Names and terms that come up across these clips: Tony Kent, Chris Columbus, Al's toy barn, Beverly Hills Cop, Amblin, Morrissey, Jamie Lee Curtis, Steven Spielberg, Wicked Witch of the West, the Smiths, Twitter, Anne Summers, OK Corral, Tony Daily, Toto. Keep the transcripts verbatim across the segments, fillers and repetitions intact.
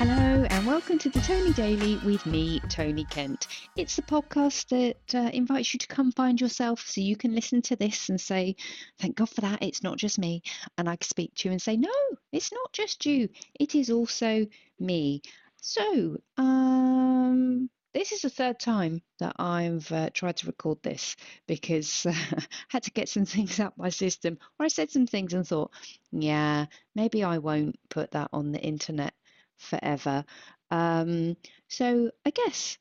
Hello and welcome to the Tony Daily with me, Tony Kent. It's the podcast that uh, invites you to come find yourself so you can listen to this and say, thank God for that, it's not just me. And I can speak to you and say, no, it's not just you, it is also me. So, um, this is the third time that I've uh, tried to record this because uh, I had to get some things out my system, or I said some things and thought, yeah, maybe I won't put that on the internet forever. Um, so I guess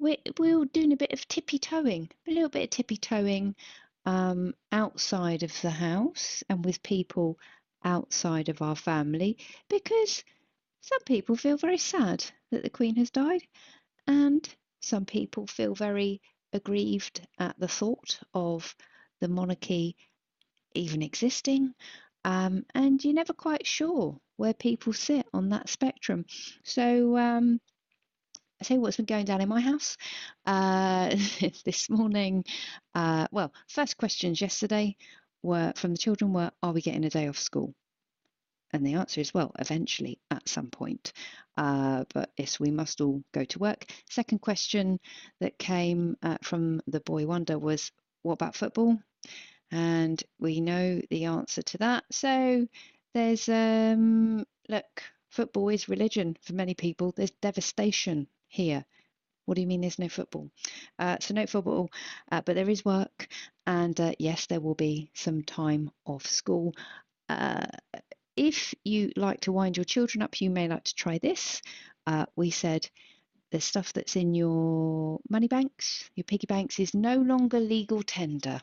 we're, we're doing a bit of tippy-toeing, a little bit of tippy-toeing um, outside of the house and with people outside of our family, because some people feel very sad that the Queen has died and some people feel very aggrieved at the thought of the monarchy even existing. Um, and you're never quite sure where people sit on that spectrum. So um, I say what's been going down in my house uh, this morning. Uh, well, first questions yesterday were from the children were, are we getting a day off school? And the answer is, well, eventually at some point. Uh, but yes, we must all go to work. Second question that came uh, from the boy wonder was, what about football? And we know the answer to that. So there's, um, look, football is religion for many people. There's devastation here. What do you mean there's no football? Uh, so no football, uh, but there is work. And uh, yes, there will be some time off school. Uh, if you like to wind your children up, you may like to try this. Uh, we said the stuff that's in your money banks, your piggy banks, is no longer legal tender.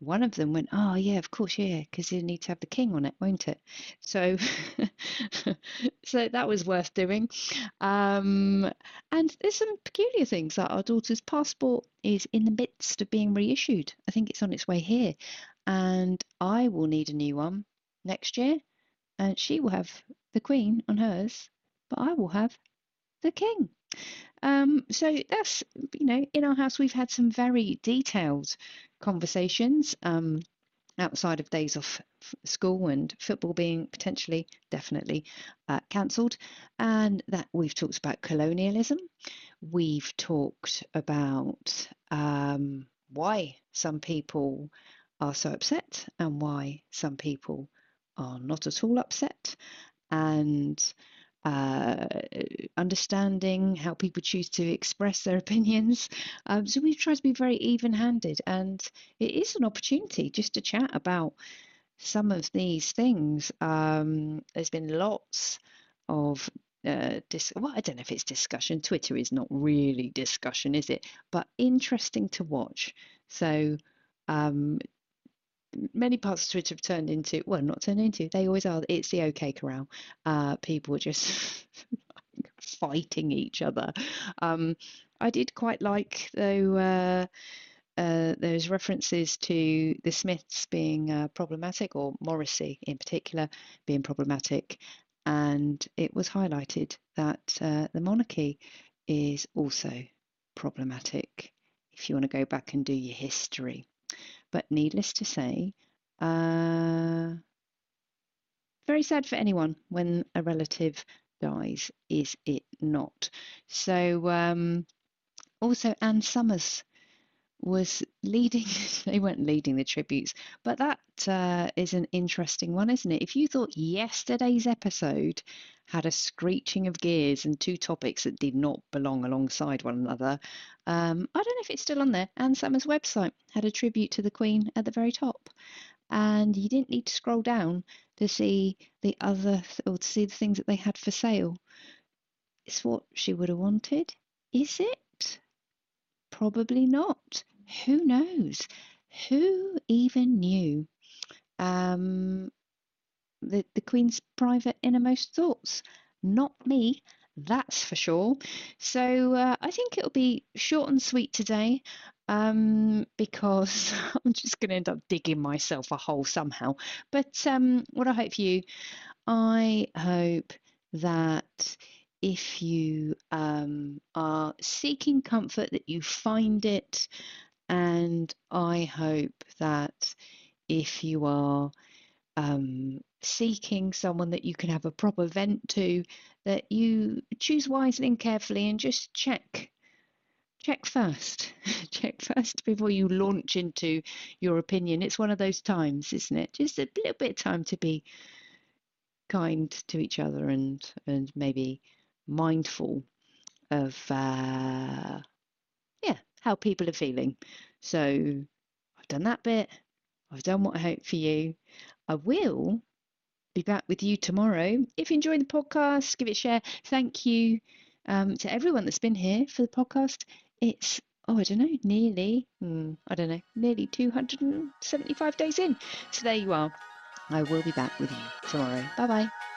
One of them went, oh, yeah, of course, yeah, because you need to have the king on it, won't it? So so that was worth doing. Um, and there's some peculiar things. Like our daughter's passport is in the midst of being reissued. I think it's on its way here. And I will need a new one next year. And she will have the Queen on hers, but I will have the king. Um, so that's, you know, in our house, we've had some very detailed conversations um, outside of days off f- school and football being potentially, definitely uh, cancelled. And that we've talked about colonialism. We've talked about um, why some people are so upset and why some people are not at all upset. And Uh, understanding how people choose to express their opinions. Um, so we've tried to be very even-handed, and it is an opportunity just to chat about some of these things. Um, there's been lots of, uh, dis- well, I don't know if it's discussion. Twitter is not really discussion, is it? But interesting to watch. So um, many parts of Twitter have turned into, well, not turned into, they always are, it's the OK Corral. Uh, people are just fighting each other. Um, I did quite like, though, uh, uh, those references to the Smiths being uh, problematic, or Morrissey in particular being problematic. And it was highlighted that uh, the monarchy is also problematic if you want to go back and do your history. But needless to say, uh, very sad for anyone when a relative dies, is it not? So um, also Anne Summers was leading, they weren't leading the tributes, but that uh, is an interesting one, isn't it? If you thought yesterday's episode had a screeching of gears and two topics that did not belong alongside one another, um, I don't know if it's still on there. Anne Summers' website had a tribute to the Queen at the very top, and you didn't need to scroll down to see the other, or to see the things that they had for sale. It's what she would have wanted, is it? Probably not. Who knows? Who even knew? Um, the, the Queen's private innermost thoughts. Not me, that's for sure. So uh, I think it'll be short and sweet today um, because I'm just going to end up digging myself a hole somehow. But um, what I hope for you, I hope that if you um, are seeking comfort, that you find it. And I hope that if you are um, seeking someone that you can have a proper vent to, that you choose wisely and carefully and just check. Check first. Check first before you launch into your opinion. It's one of those times, isn't it? Just a little bit of time to be kind to each other and and maybe mindful of uh, yeah how people are feeling. So I've done that bit. I've done what I hope for you. I will be back with you tomorrow. If you enjoy the podcast, give it a share. Thank you um, to everyone that's been here for the podcast. It's, oh, I don't know, nearly, hmm, I don't know, nearly two hundred seventy-five days in. So there you are. I will be back with you tomorrow. Bye-bye.